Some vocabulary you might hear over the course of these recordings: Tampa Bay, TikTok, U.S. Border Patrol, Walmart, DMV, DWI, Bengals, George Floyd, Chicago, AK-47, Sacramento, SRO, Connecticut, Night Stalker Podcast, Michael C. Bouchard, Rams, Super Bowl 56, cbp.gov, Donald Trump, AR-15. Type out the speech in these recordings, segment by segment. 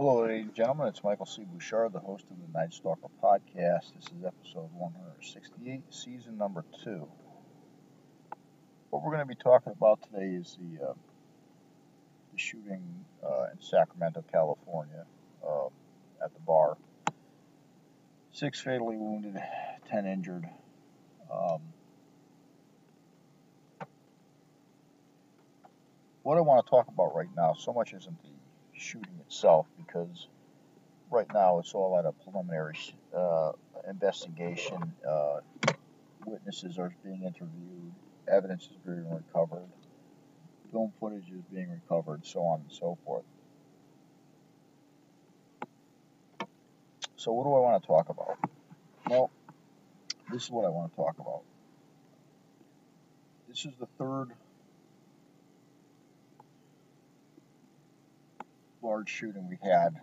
Hello, ladies and gentlemen. It's Michael C. Bouchard, the host of the Night Stalker Podcast. This is episode 168, season number 2. What we're going to be talking about today is the shooting in Sacramento, California, at the bar. 6 fatally wounded, 10 injured. What I want to talk about right now, so much isn't the shooting itself, because right now it's all at a preliminary investigation. Witnesses are being interviewed, evidence is being recovered, film footage is being recovered, so on and so forth. So what do I want to talk about? Well, this is what I want to talk about. This is the third large shooting we've had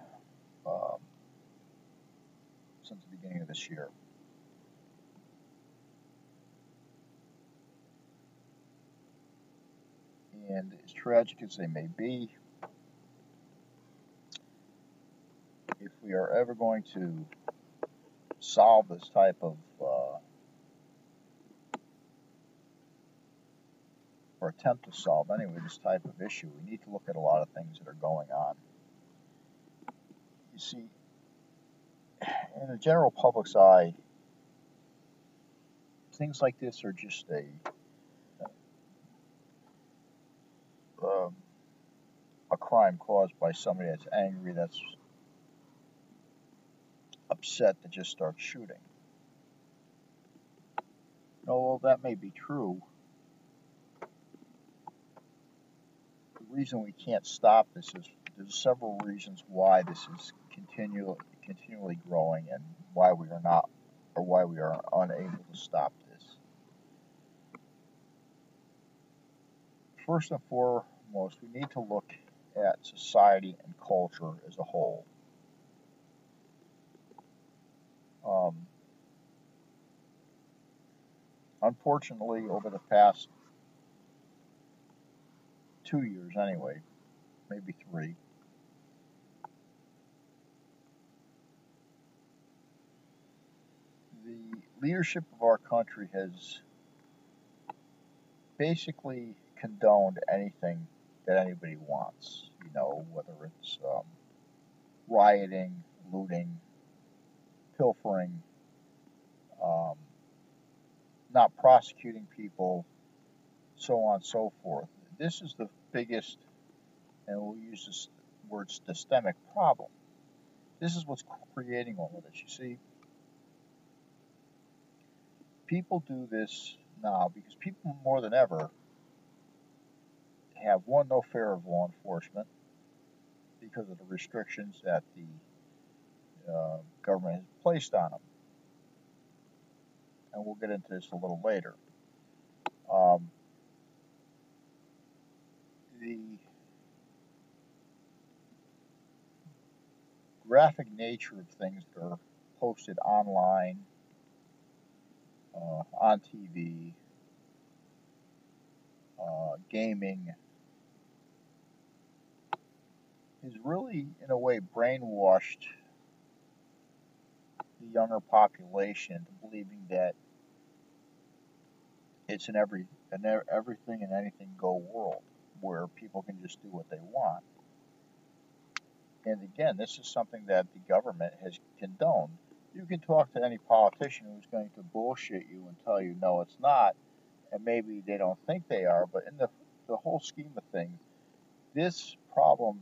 since the beginning of this year. And as tragic as they may be, if we are ever going to solve this type of or attempt to solve anyway this type of issue, we need to look at a lot of things that are going on. You see, in the general public's eye, things like this are just a crime caused by somebody that's angry, that's upset, that just starts shooting. And although that may be true, the reason we can't stop this is there's several reasons why this is continually growing and why we are not, or why we are unable to stop this. First and foremost, we need to look at society and culture as a whole. Unfortunately, over the past 2 years anyway, maybe 3, the leadership of our country has basically condoned anything that anybody wants, you know, whether it's rioting, looting, pilfering, not prosecuting people, so on and so forth. This is the biggest, and we'll use this word, systemic problem. This is what's creating all of this. You see, people do this now because people more than ever have, one, no fear of law enforcement because of the restrictions that the government has placed on them. And we'll get into this a little later. The graphic nature of things that are posted online, on TV, gaming, is really, in a way, brainwashed the younger population into believing that it's an everything and anything go world, where people can just do what they want. And again, this is something that the government has condoned. You can talk to any politician who's going to bullshit you and tell you, no, it's not, and maybe they don't think they are, but in the whole scheme of things, this problem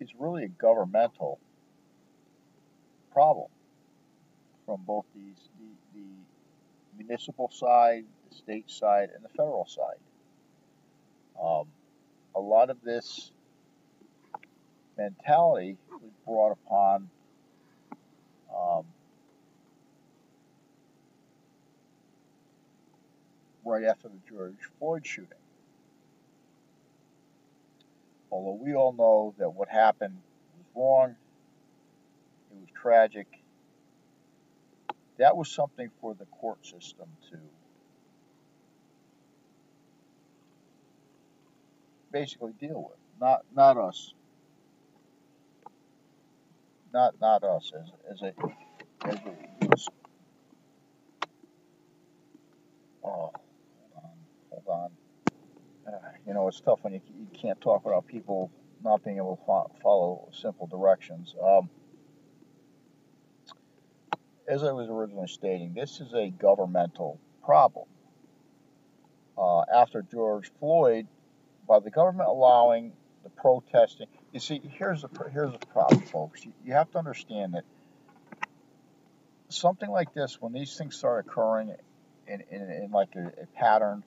is really a governmental problem from both the municipal side, the state side, and the federal side. A lot of this mentality was brought upon right after the George Floyd shooting. Although we all know that what happened was wrong, it was tragic, that was something for the court system to basically deal with, not us not us as a Hold on. It's tough when you can't talk without people not being able to follow simple directions. As I was originally stating, this is a governmental problem. After George Floyd, by the government allowing the protesting, you see, here's the problem, folks. You have to understand that something like this, when these things start occurring in like a pattern,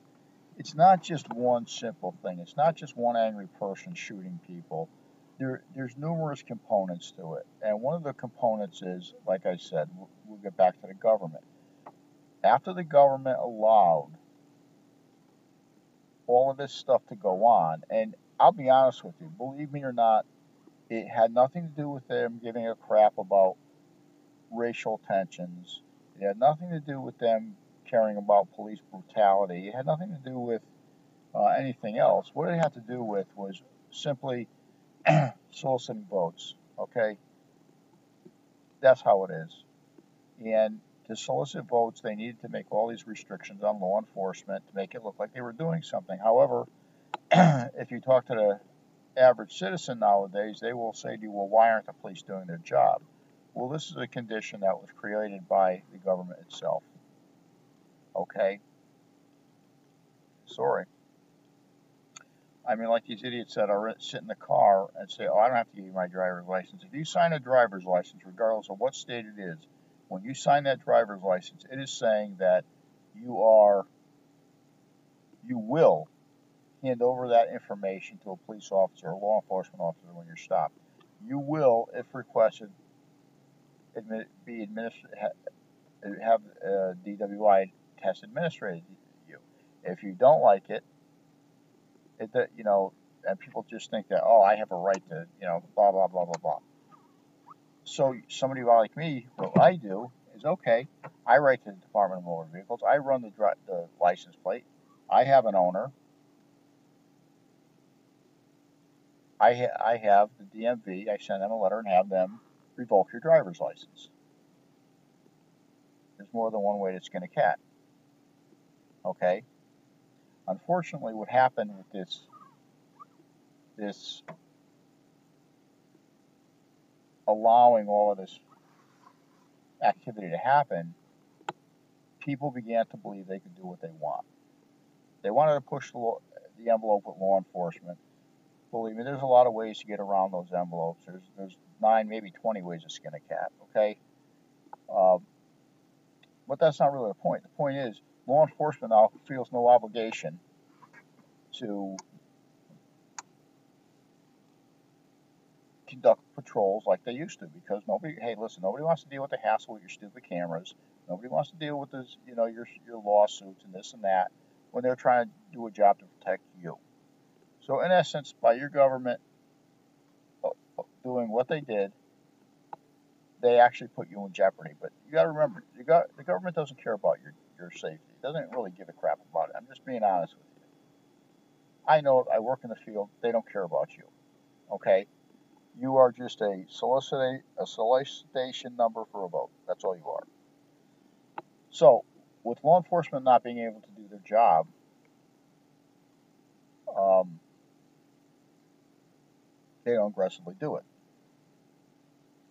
it's not just one simple thing. It's not just one angry person shooting people. There's numerous components to it, and one of the components is, like I said, we'll get back to the government. After the government allowed all of this stuff to go on, and I'll be honest with you, believe me or not, it had nothing to do with them giving a crap about racial tensions. It had nothing to do with them caring about police brutality. It had nothing to do with anything else. What it had to do with was simply soliciting votes, okay? That's how it is. And to solicit votes, they needed to make all these restrictions on law enforcement to make it look like they were doing something. However, if you talk to the average citizen nowadays, they will say to you, well, why aren't the police doing their job? Well, this is a condition that was created by the government itself. Okay? Sorry. I mean, like these idiots that are sit in the car and say, oh, I don't have to give you my driver's license. If you sign a driver's license, regardless of what state it is, when you sign that driver's license, it is saying that you will hand over that information to a police officer or law enforcement officer when you're stopped. You will, if requested, have a DWI test administrated to you. If you don't like it, and people just think that, oh, I have a right to, blah, blah, blah, blah, blah. So somebody like me, what I do is, okay, I write to the Department of Motor Vehicles. I run the license plate. I have an owner. I have the DMV. I send them a letter and have them revoke your driver's license. There's more than one way to skin a cat. Okay? Unfortunately, what happened with this allowing all of this activity to happen, people began to believe they could do what they want. They wanted to push the envelope with law enforcement. Believe me, there's a lot of ways to get around those envelopes. There's 9, maybe 20 ways to skin a cat, okay? But that's not really the point. The point is, law enforcement now feels no obligation to conduct patrols like they used to, because nobody wants to deal with the hassle with your stupid cameras. Nobody wants to deal with this, your lawsuits and this and that when they're trying to do a job to protect you. So in essence, by your government doing what they did, they actually put you in jeopardy. But you got to remember, the government doesn't care about your safety. It doesn't really give a crap about it. I'm just being honest with you. I know, I work in the field. They don't care about you. Okay? You are just a solicitation number for a vote. That's all you are. So, with law enforcement not being able to do their job, they don't aggressively do it.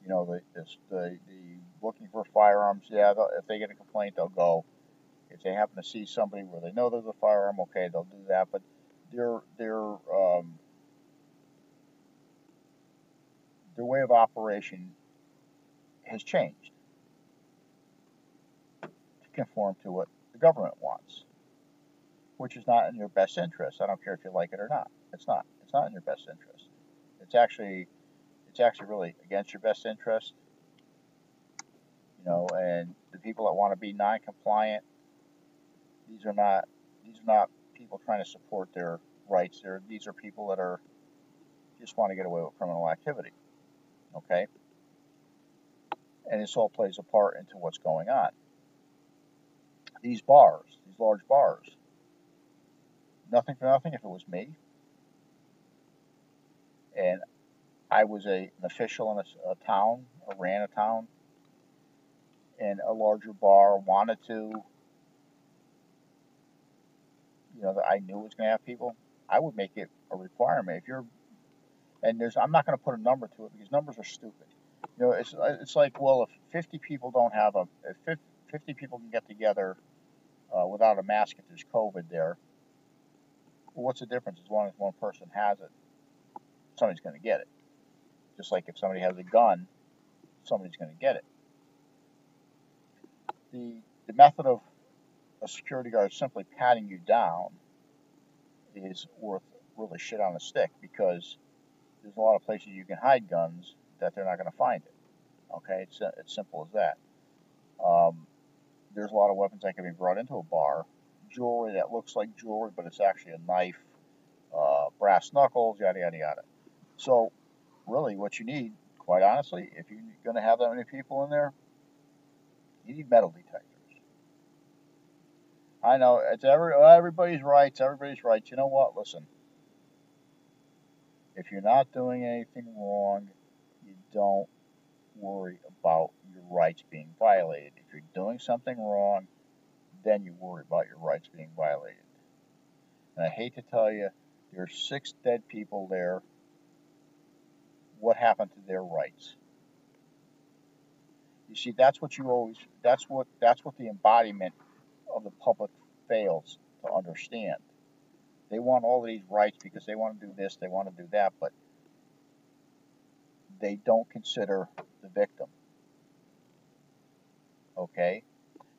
The looking for firearms, yeah, if they get a complaint, they'll go. If they happen to see somebody where they know there's a firearm, okay, they'll do that. But their way of operation has changed to conform to what the government wants, which is not in your best interest. I don't care if you like it or not. It's not in your best interest. It's actually really against your best interest. And the people that want to be non-compliant, these are not people trying to support their rights. These are people that are just want to get away with criminal activity. Okay? And this all plays a part into what's going on. These large bars, nothing for nothing if it was me. And I was an official in a town, or ran a town, and a larger bar wanted to, you know, that I knew was going to have people, I would make it a requirement. If you're, and there's, I'm not going to put a number to it because numbers are stupid. You know, it's like, well, if 50 people don't have a, if 50 people can get together without a mask if there's COVID there, well, what's the difference? As long as one person has it, somebody's going to get it. Just like if somebody has a gun, somebody's going to get it. The method of a security guard simply patting you down is worth really shit on a stick, because there's a lot of places you can hide guns that they're not going to find it. Okay, it's simple as that. There's a lot of weapons that can be brought into a bar. Jewelry that looks like jewelry, but it's actually a knife, brass knuckles, yada, yada, yada. So really what you need, quite honestly, if you're going to have that many people in there, you need metal detectors. I know, it's everybody's rights. You know what? Listen, if you're not doing anything wrong, you don't worry about your rights being violated. If you're doing something wrong, then you worry about your rights being violated. And I hate to tell you, there's 6 dead people there. What happened to their rights? You see, that's what the embodiment of the public fails to understand. They want all of these rights because they want to do this, they want to do that, but they don't consider the victim. Okay?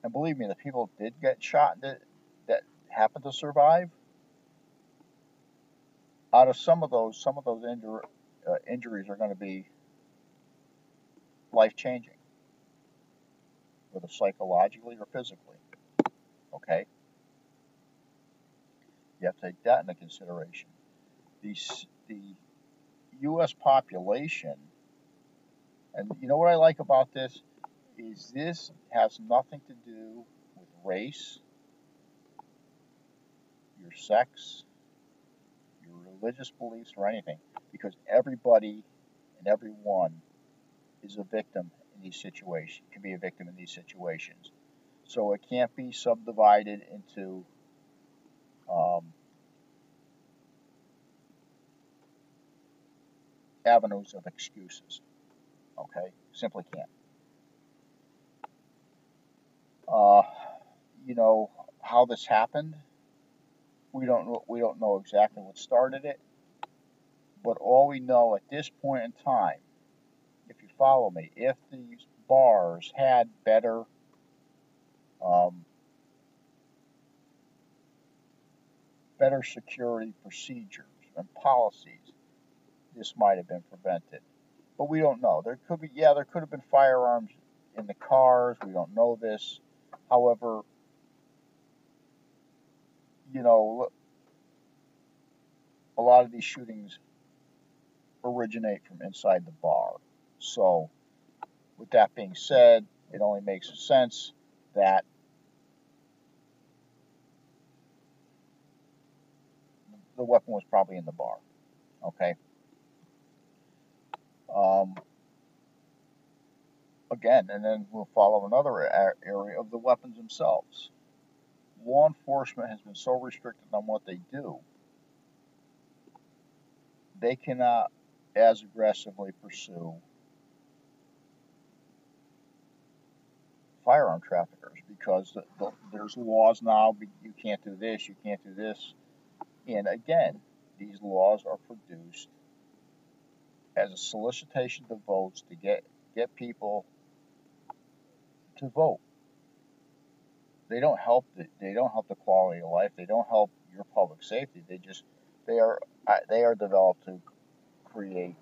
And believe me, the people that did get shot that happened to survive, out of some of those injuries are going to be life-changing, whether psychologically or physically. Okay? You have to take that into consideration. The U.S. population, and you know what I like about this, is this has nothing to do with race, your sex, your religious beliefs, or anything, because everybody and everyone is a victim in these situations, can be a victim in these situations. So it can't be subdivided into avenues of excuses. Okay? Simply can't. You know how this happened. We don't know exactly what started it, but all we know at this point in time, if you follow me, if these bars had better better security procedures and policies, this might have been prevented. But we don't know. There could have been firearms in the cars. We don't know this. However, you know, a lot of these shootings originate from inside the bar. So, with that being said, it only makes sense that the weapon was probably in the bar. Okay? Again, and then we'll follow another area of the weapons themselves. Law enforcement has been so restricted on what they do, they cannot as aggressively pursue firearm traffickers because there's laws now, you can't do this, you can't do this. And again, these laws are produced as a solicitation to votes to get people to vote. They don't help the quality of life. They don't help your public safety. They are developed to create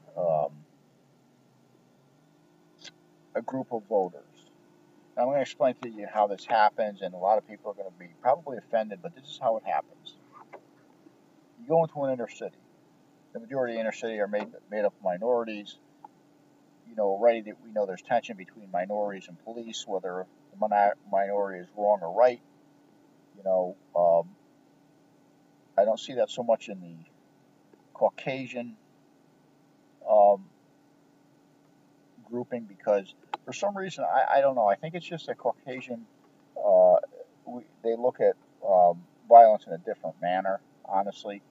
a group of voters. I'm going to explain to you how this happens, and a lot of people are going to be probably offended, but this is how it happens. You go into an inner city. The majority of the inner city are made up of minorities. You know, already that we know there's tension between minorities and police, whether the minority is wrong or right. You know, I don't see that so much in the Caucasian grouping because for some reason, I don't know, I think it's just a Caucasian, they look at violence in a different manner, honestly.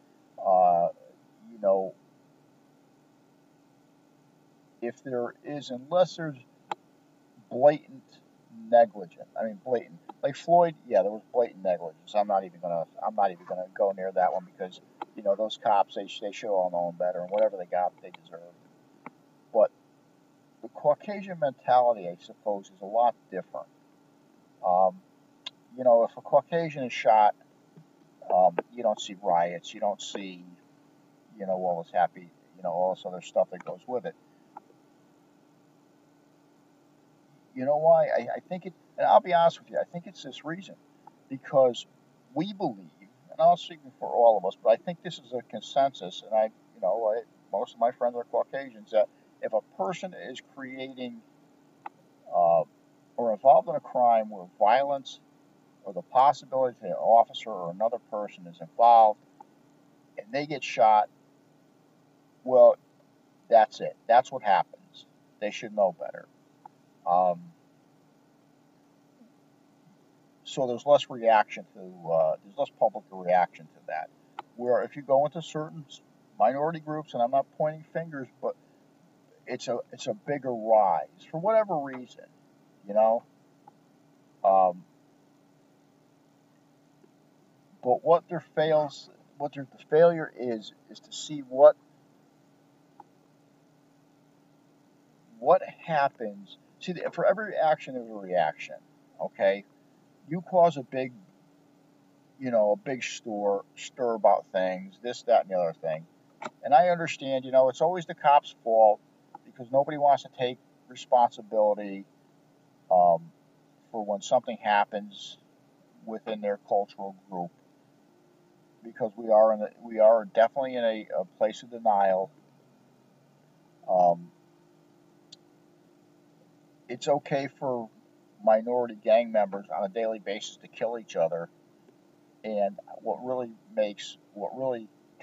You know, if there is, unless there's blatant negligence, I mean blatant, like Floyd, yeah, there was blatant negligence. I'm not even gonna go near that one because, you know, those cops, they should have all known better, and whatever they got, they deserved. But the Caucasian mentality, I suppose, is a lot different. You know, if a Caucasian is shot, you don't see riots, you don't see, you know, all this happy, you know, all this other stuff that goes with it. You know why? I think it, and I'll be honest with you, I think it's this reason. Because we believe, and I'll speak for all of us, but I think this is a consensus, and most of my friends are Caucasians, that if a person is creating or involved in a crime where violence or the possibility that an officer or another person is involved and they get shot, well, that's it. That's what happens. They should know better. So there's less reaction to, there's less public reaction to that. Where if you go into certain minority groups, and I'm not pointing fingers, but it's a bigger rise for whatever reason, you know. But what the failure is to see what happens. See, for every action, there's a reaction, okay? You cause a big stir about things, this, that, and the other thing. And I understand, you know, it's always the cop's fault because nobody wants to take responsibility for when something happens within their cultural group, because we are definitely in a place of denial. It's okay for minority gang members on a daily basis to kill each other. And what really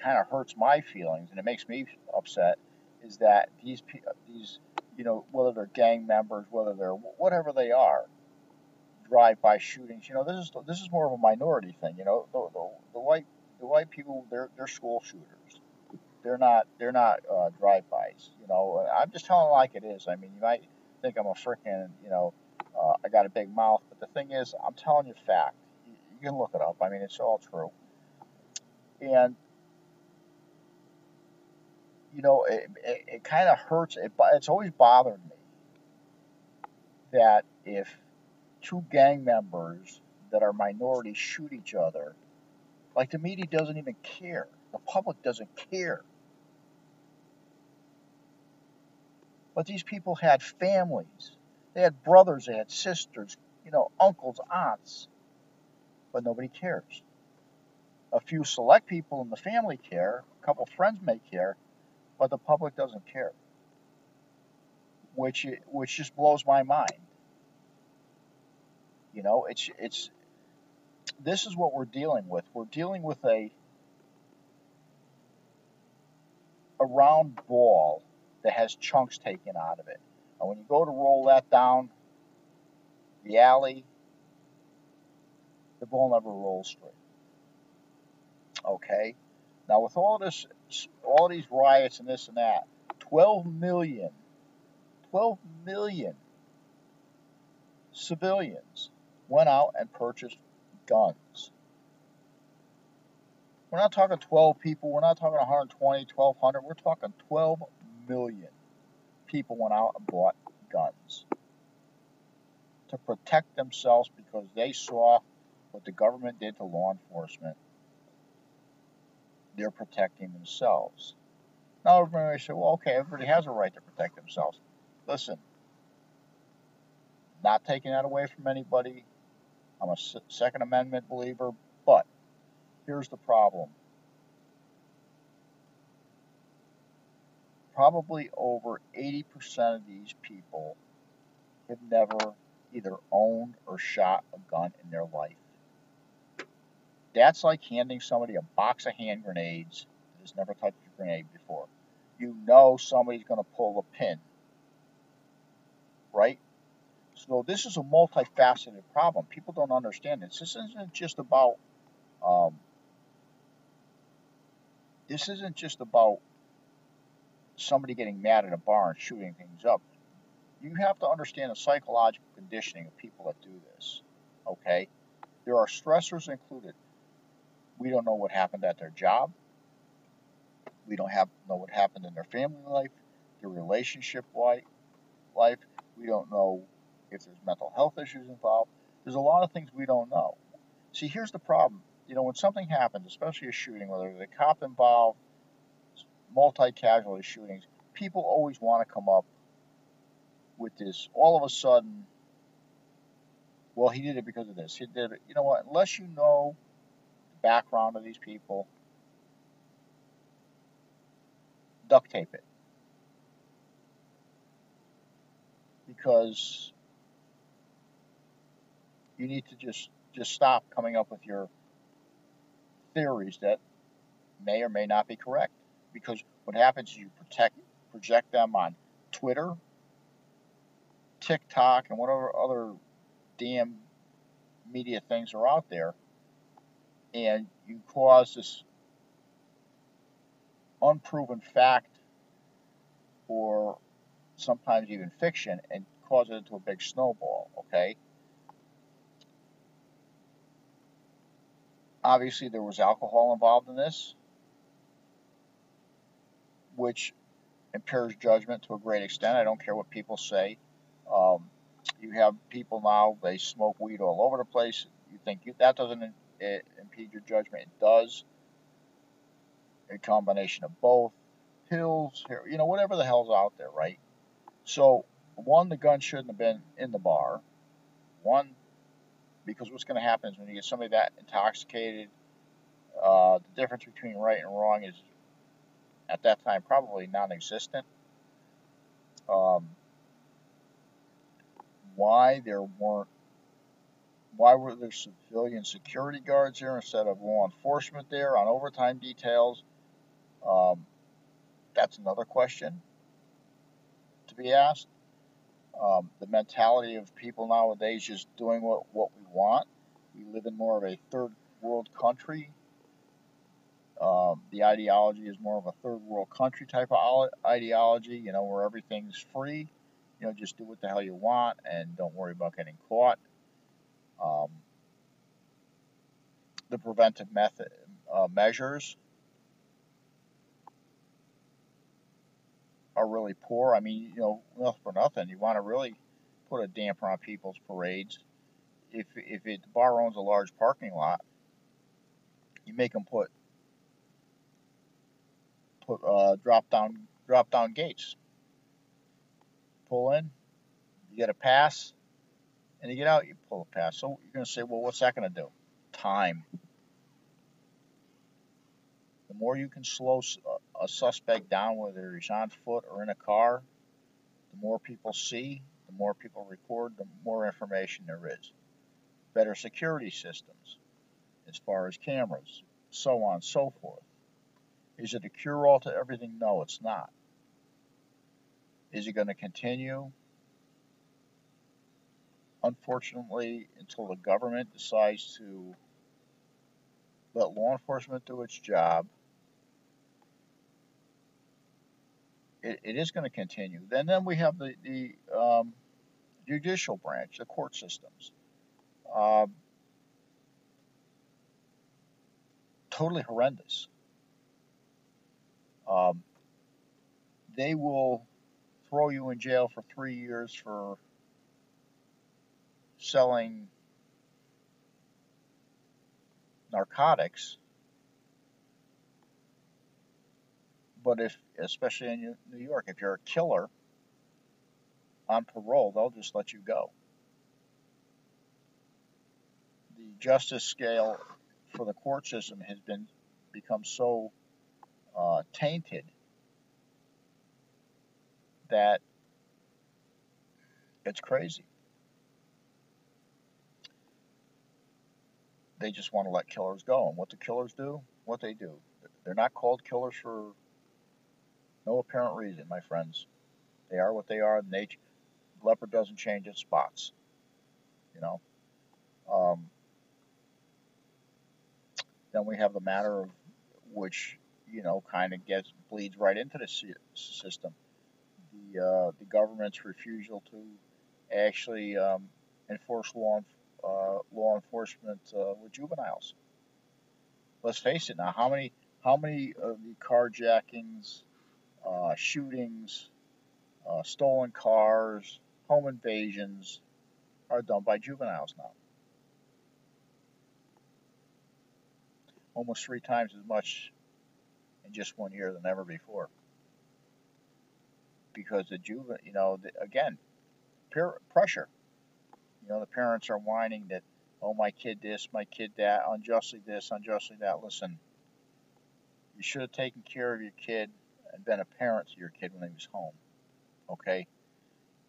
kind of hurts my feelings, and it makes me upset, is that these, you know, whether they're gang members, whether they're whatever they are, drive-by shootings, you know, this is more of a minority thing, you know. The white people, they're school shooters. They're not drive-bys, you know. I'm just telling it like it is. I mean, you might think I'm a freaking, you know, I got a big mouth, but the thing is, I'm telling you fact. You can look it up. I mean, it's all true. And, you know, it kind of hurts. It's always bothered me that if two gang members that are minorities shoot each other, like, the media doesn't even care. The public doesn't care. But these people had families. They had brothers, they had sisters, you know, uncles, aunts. But nobody cares. A few select people in the family care. A couple friends may care. But the public doesn't care. Which just blows my mind. You know, it's. This is what we're dealing with. We're dealing with a round ball that has chunks taken out of it. And when you go to roll that down the alley, the ball never rolls straight. Okay? Now, with all these riots and this and that, 12 million civilians went out and purchased guns. We're not talking 12 people. We're not talking 120, 1,200. We're talking 12 million people went out and bought guns to protect themselves because they saw what the government did to law enforcement. They're protecting themselves. Now everybody may say, well, okay, everybody has a right to protect themselves. Listen, not taking that away from anybody. I'm a Second Amendment believer, but here's the problem. Probably over 80% of these people have never either owned or shot a gun in their life. That's like handing somebody a box of hand grenades that has never touched a grenade before. You know somebody's going to pull a pin. right? So this is a multifaceted problem. People don't understand this. This isn't just about somebody getting mad at a bar and shooting things up. You have to understand the psychological conditioning of people that do this, okay? There are stressors included. We don't know what happened at their job. We don't know what happened in their family life, their relationship life. We don't know if there's mental health issues involved. There's a lot of things we don't know. See, here's the problem. You know, when something happens, especially a shooting, whether the cop involved, multi-casualty shootings, people always want to come up with this, all of a sudden, well, he did it because of this. He did it. You know what? Unless you know the background of these people, duct tape it. Because you need to just stop coming up with your theories that may or may not be correct. Because what happens is you project them on Twitter, TikTok, and whatever other damn media things are out there, and you cause this unproven fact or sometimes even fiction and cause it into a big snowball, okay? Obviously, there was alcohol involved in this, which impairs judgment to a great extent. I don't care what people say. You have people now, they smoke weed all over the place. You think that doesn't impede your judgment. It does. A combination of both. Pills, you know, whatever the hell's out there, right? So, one, the gun shouldn't have been in the bar. One, because what's going to happen is when you get somebody that intoxicated, the difference between right and wrong is, at that time, probably non-existent. Why were there civilian security guards there instead of law enforcement there on overtime details? That's another question to be asked. The mentality of people nowadays just doing what we want. We live in more of a third world country. The ideology is more of a third world country type of ideology, you know, where everything's free. You know, just do what the hell you want and don't worry about getting caught. The preventive measures are really poor. I mean, you know, nothing for nothing. You want to really put a damper on people's parades. If the bar owns a large parking lot, you make them put drop down gates. Pull in, you get a pass, and you get out, you pull a pass. So you're going to say, well, what's that going to do? Time. The more you can slow a suspect down, whether he's on foot or in a car, the more people see, the more people record, the more information there is. Better security systems, as far as cameras, so on and so forth. Is it a cure-all to everything? No, it's not. Is it going to continue? Unfortunately, until the government decides to let law enforcement do its job, it is going to continue. Then we have the judicial branch, the court systems. Totally horrendous. They will throw you in jail for 3 years for selling narcotics. But if, especially in New York, if you're a killer on parole, they'll just let you go. The justice scale for the court system has become so tainted that it's crazy. They just want to let killers go. And what do killers do? What they do. They're not called killers for no apparent reason, my friends. They are what they are. And they leopard doesn't change its spots, you know. Then we have the matter of which, you know, kind of bleeds right into the system. The government's refusal to actually enforce law enforcement with juveniles. Let's face it now. How many of the carjackings, shootings, stolen cars, home invasions are done by juveniles now? Almost 3 times as much in just 1 year than ever before. Because the peer pressure. You know, the parents are whining that, oh, my kid this, my kid that, unjustly this, unjustly that. Listen, you should have taken care of your kid and been a parent to your kid when he was home, okay?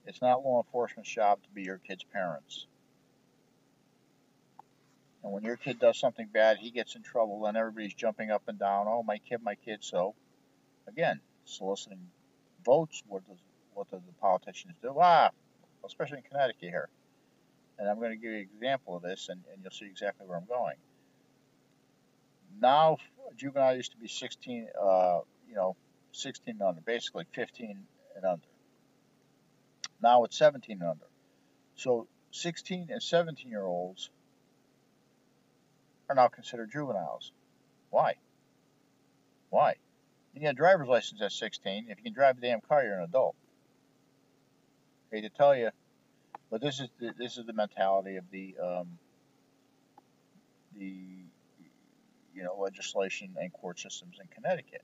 It's not law enforcement's job to be your kid's parents. And when your kid does something bad, he gets in trouble, then everybody's jumping up and down, oh, my kid, so, again, soliciting votes, what does the politicians do? Especially in Connecticut here. And I'm going to give you an example of this, and you'll see exactly where I'm going. Now, juvenile used to be 16 and under, basically 15 and under. Now it's 17 and under. So 16 and 17-year-olds are now considered juveniles. Why? Why? You get a driver's license at 16. If you can drive the damn car, you're an adult. I hate to tell you, but this is the mentality of the legislation and court systems in Connecticut.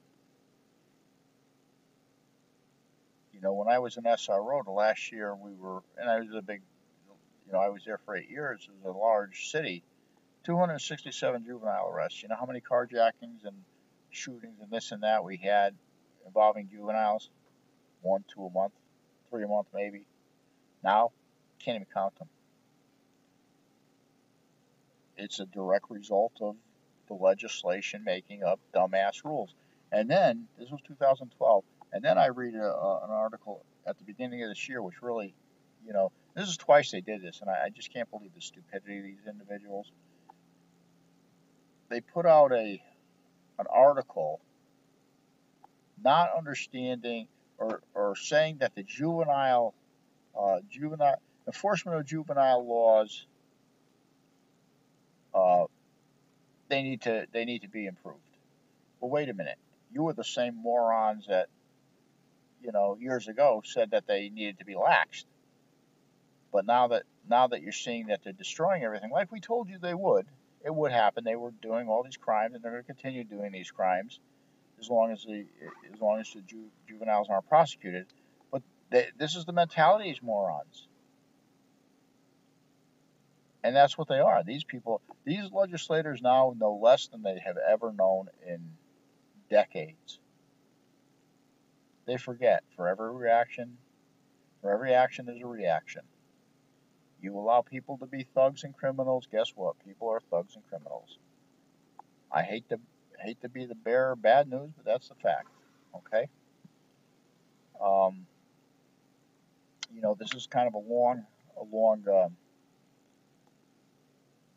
You know, when I was in SRO, the last year I was there for 8 years. It was a large city, 267 juvenile arrests. You know how many carjackings and shootings and this and that we had involving juveniles? 1, 2 a month, 3 a month maybe. Now, can't even count them. It's a direct result of the legislation making up dumbass rules. And then, this was 2012, and then I read an article at the beginning of this year, which really, you know, this is twice they did this, and I just can't believe the stupidity of these individuals. They put out an article not understanding or saying that the juvenile enforcement of juvenile laws, they need to be improved. Well, wait a minute. You were the same morons that, you know, years ago said that they needed to be laxed. But now that you're seeing that they're destroying everything, like we told you they would, it would happen. They were doing all these crimes, and they're going to continue doing these crimes as long as the juveniles aren't prosecuted. But this is the mentality of these morons. And that's what they are. These people, these legislators now know less than they have ever known in decades. They forget for every action there's a reaction. You allow people to be thugs and criminals, guess what? People are thugs and criminals. I hate to be the bearer of bad news, but that's the fact, okay? You know, this is kind of a long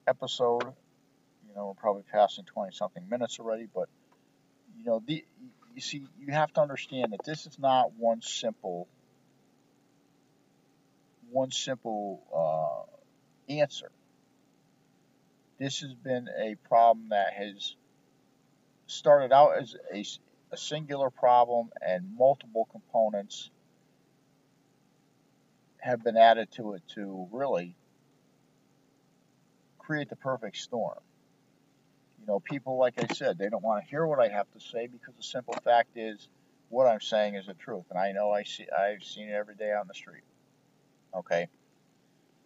episode. You know, we're probably passing 20-something minutes already, but, you know, you see, you have to understand that this is not one simple answer. This has been a problem that has started out as a singular problem, and multiple components have been added to it to really create the perfect storm. You know, people, like I said, they don't want to hear what I have to say because the simple fact is what I'm saying is the truth, and I know I've seen it every day on the street. Okay,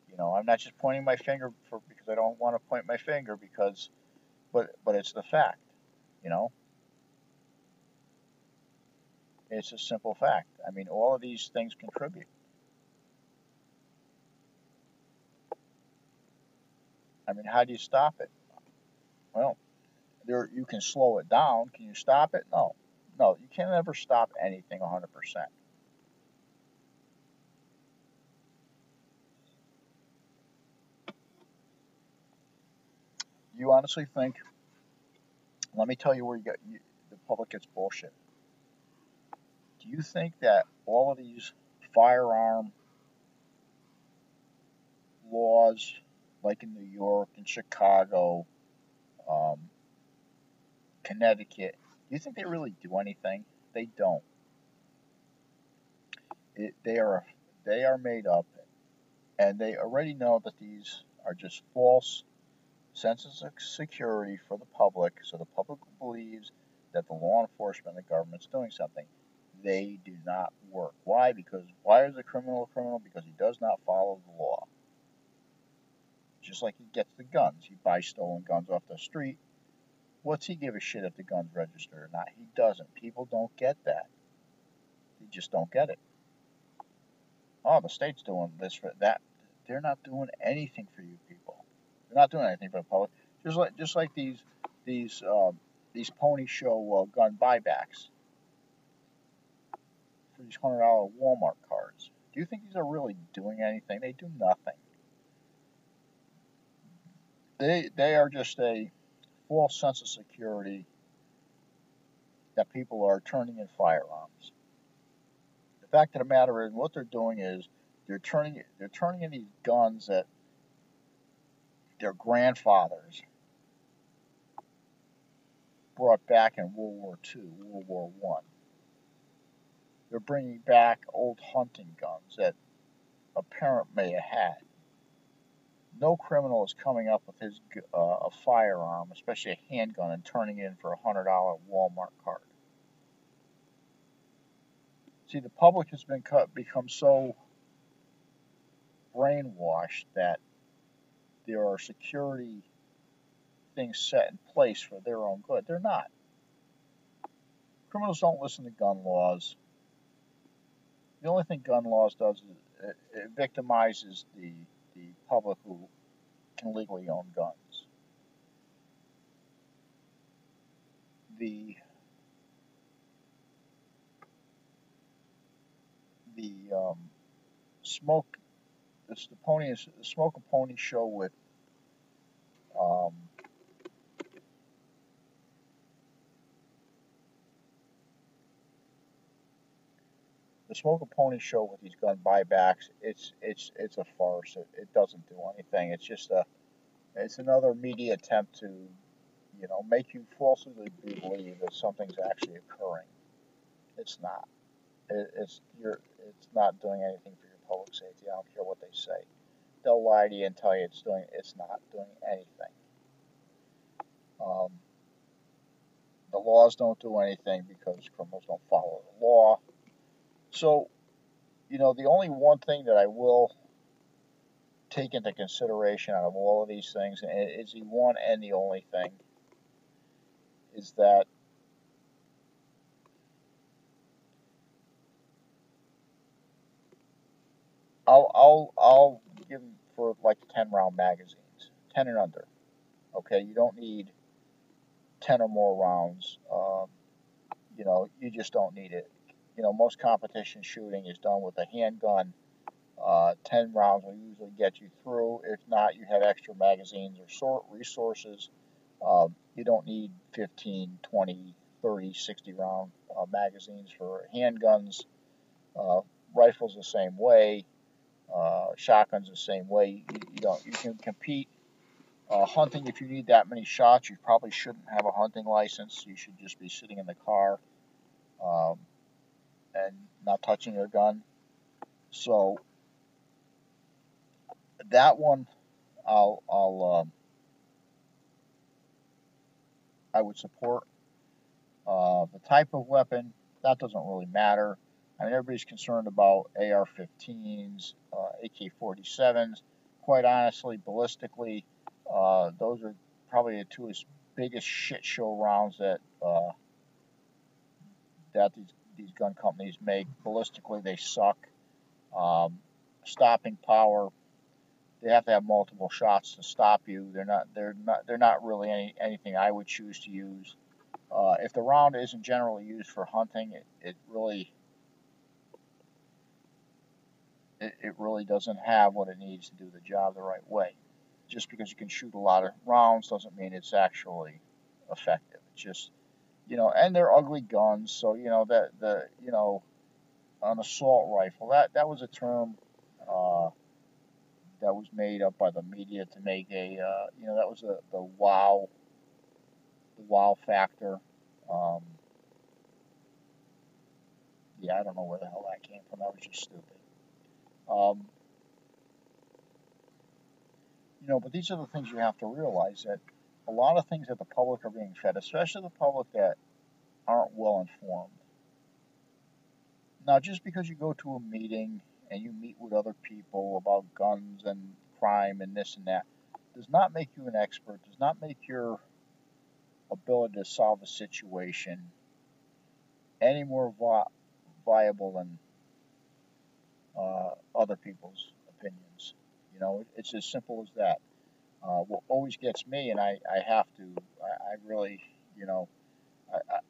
you know, I'm not just pointing my finger because I don't want to point my finger but it's the fact, you know. It's a simple fact. I mean, all of these things contribute. I mean, how do you stop it? Well, you can slow it down. Can you stop it? No. No, you can't ever stop anything 100%. you honestly think, let me tell you where you got, the public gets bullshit. Do you think that all of these firearm laws, like in New York and Chicago, Connecticut, do you think they really do anything? They don't. They are made up, and they already know that these are just false senses of security for the public, so the public believes that the law enforcement and the government's doing something. They do not work. Why? Because why is a criminal a criminal? Because he does not follow the law. Just like he gets the guns. He buys stolen guns off the street. What's he give a shit if the gun's registered or not? He doesn't. People don't get that. They just don't get it. Oh, the state's doing this for that. They're not doing anything for you people. They're not doing anything for the public. Just like these pony show gun buybacks for these $100 Walmart cards. Do you think these are really doing anything? They do nothing. They are just a false sense of security that people are turning in firearms. The fact of the matter is, what they're doing is they're turning in these guns that their grandfathers brought back in World War II, World War I. They're bringing back old hunting guns that a parent may have had. No criminal is coming up with his a firearm, especially a handgun, and turning it in for a $100 Walmart card. See, the public has become so brainwashed that there are security things set in place for their own good. They're not. Criminals don't listen to gun laws. The only thing gun laws does is it victimizes the public who can legally own guns. The Smoke a Pony show with the Smoke a Pony show with these gun buybacks, it's a farce. It doesn't do anything. It's just it's another media attempt to, make you falsely believe that something's actually occurring. It's not. It's not doing anything for your public safety. I don't care what they say. They'll lie to you and tell you it's not doing anything. The laws don't do anything because criminals don't follow the law. So, the only one thing that I will take into consideration out of all of these things, and it is the one and the only thing, is that I'll give them for like 10-round magazines, 10 and under. Okay, you don't need 10 or more rounds. You just don't need it. Most competition shooting is done with a handgun. 10 rounds will usually get you through. If not, you have extra magazines or resources. You don't need 15, 20, 30, 60-round magazines for handguns. Rifles the same way. Shotguns the same way. You can compete. Hunting, if you need that many shots, you probably shouldn't have a hunting license. You should just be sitting in the car. And not touching your gun. So that one, I would support. The type of weapon, that doesn't really matter. I mean, everybody's concerned about AR-15s, AK-47s. Quite honestly, ballistically, those are probably the two biggest shit show rounds that these gun companies make. Ballistically, they suck. Stopping power, they have to have multiple shots to stop you. They're not really anything I would choose to use. If the round isn't generally used for hunting, it really doesn't have what it needs to do the job the right way. just because you can shoot a lot of rounds doesn't mean it's actually effective. It's just, you know, and they're ugly guns. So, you know, that the, you know, an assault rifle, that was a term that was made up by the media to make a, you know, that was the wow factor. Yeah, I don't know where the hell that came from. That was just stupid. You know, but these are the things you have to realize, that a lot of things that the public are being fed, especially the public that aren't well informed. Now, just because you go to a meeting and you meet with other people about guns and crime and this and that, does not make you an expert, does not make your ability to solve a situation any more viable than other people's opinions. You know, it's as simple as that. What always gets me, and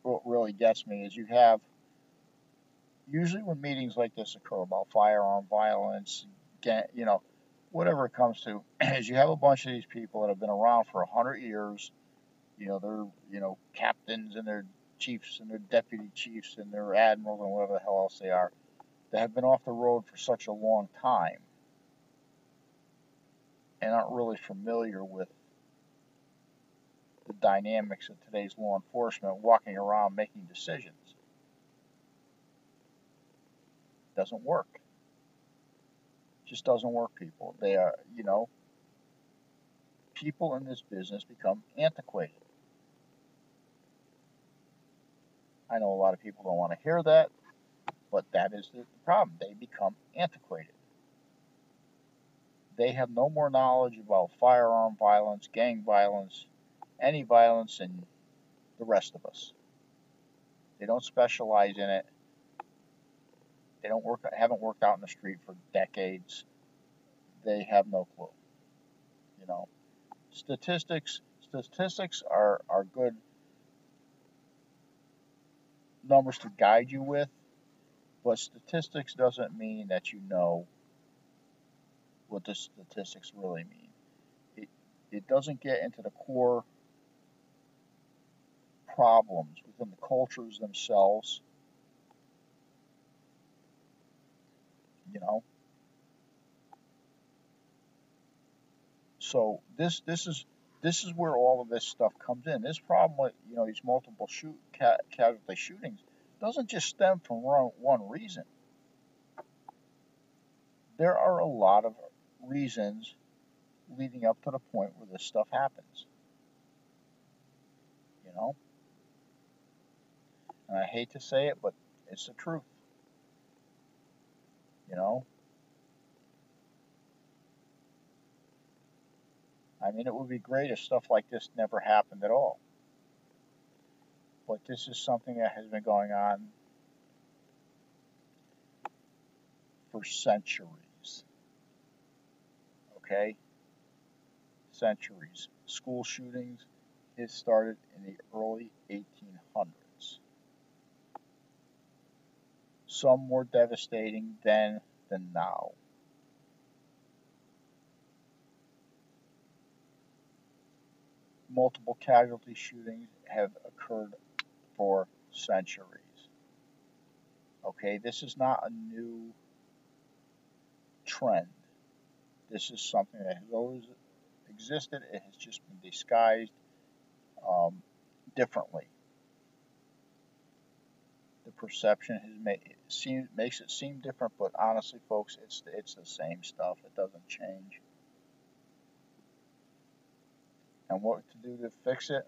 what really gets me is you have, usually when meetings like this occur about firearm violence, you know, whatever it comes to, is you have a bunch of these people that have been around for 100 years. You know, they're, you know, captains and they're chiefs and they're deputy chiefs and they're admirals and whatever the hell else they are, that have been off the road for such a long time and aren't really familiar with the dynamics of today's law enforcement walking around making decisions. Doesn't work. Just doesn't work, people. They are, you know, people in this business become antiquated. I know a lot of people don't want to hear that, but that is the problem. They become antiquated. They have no more knowledge about firearm violence, gang violence, any violence, than the rest of us. They don't specialize in it. They haven't worked out in the street for decades. They have no clue. You know, statistics are good numbers to guide you with, but statistics doesn't mean that you know what the statistics really mean. It doesn't get into the core problems within the cultures themselves. You know, so this is where all of this stuff comes in. This problem with, you know, these multiple casualty shootings doesn't just stem from one reason. There are a lot of reasons leading up to the point where this stuff happens. You know, and I hate to say it, but it's the truth. You know, I mean, it would be great if stuff like this never happened at all. But this is something that has been going on for centuries. Okay? Centuries. School shootings, it started in the early 1800s. Some more devastating then than now. Multiple casualty shootings have occurred for centuries. Okay, this is not a new trend. This is something that has always existed. It has just been disguised differently. The perception makes it seem different, but honestly, folks, it's the same stuff. It doesn't change. And what to do to fix it,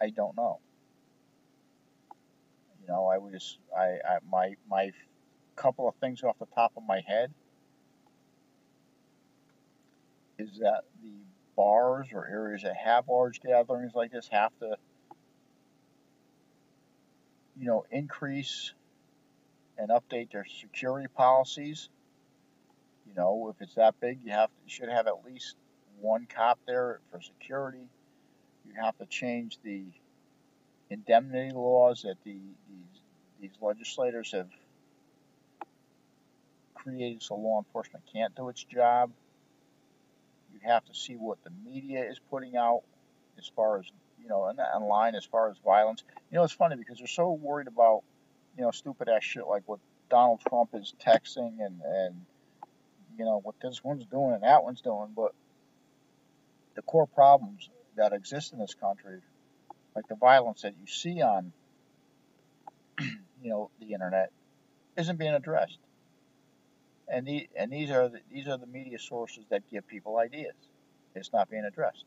I don't know. You know, I would just, my couple of things off the top of my head is that the bars or areas that have large gatherings like this have to, you know, increase and update their security policies. You know, if it's that big, you should have at least one cop there for security. You have to change the indemnity laws that these legislators have created so law enforcement can't do its job. You have to see what the media is putting out as far as, you know, online as far as violence. You know, it's funny because they're so worried about, you know, stupid-ass shit like what Donald Trump is texting and you know, what this one's doing and that one's doing. But the core problems that exist in this country, like the violence that you see on, you know, the internet, isn't being addressed. And these are the media sources that give people ideas. It's not being addressed.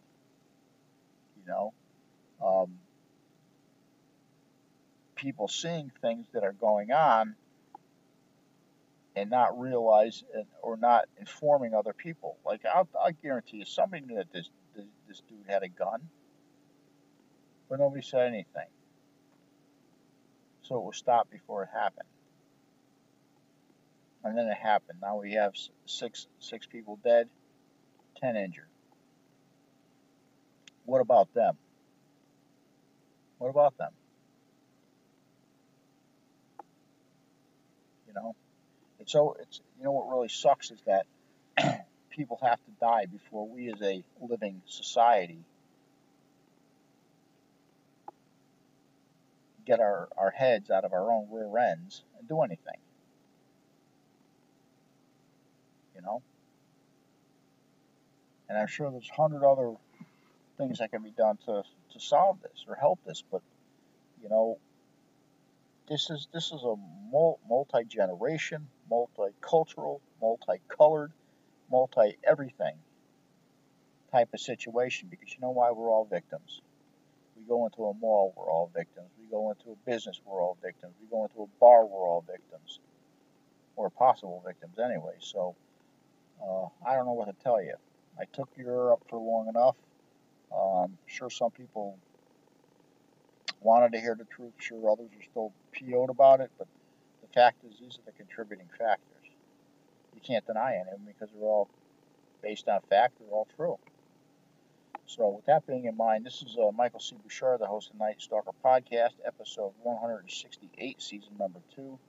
You know, people seeing things that are going on and not realize or not informing other people. Like I guarantee you, somebody knew that this dude had a gun, but nobody said anything. So it was stopped before it happened. And then it happened. Now we have six people dead, 10 injured. What about them? What about them? You know, it's you know what really sucks is that people have to die before we as a living society get our heads out of our own rear ends and do anything. You know? And I'm sure there's 100 other things that can be done to solve this or help this, but you know, this is a multi-generation, multicultural, multicolored, multi-everything type of situation, because you know why? We're all victims. We go into a mall, we're all victims. We go into a business, we're all victims. We go into a bar, we're all victims, or possible victims anyway. So I don't know what to tell you. I took Europe for long enough. I'm sure some people wanted to hear the truth. Sure, others are still PO'd about it. But the fact is, these are the contributing factors. You can't deny any of them because they're all based on fact. They're all true. So with that being in mind, this is Michael C. Bouchard, the host of Night Stalker Podcast, episode 168, season number 2.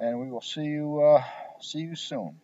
And we will see you soon.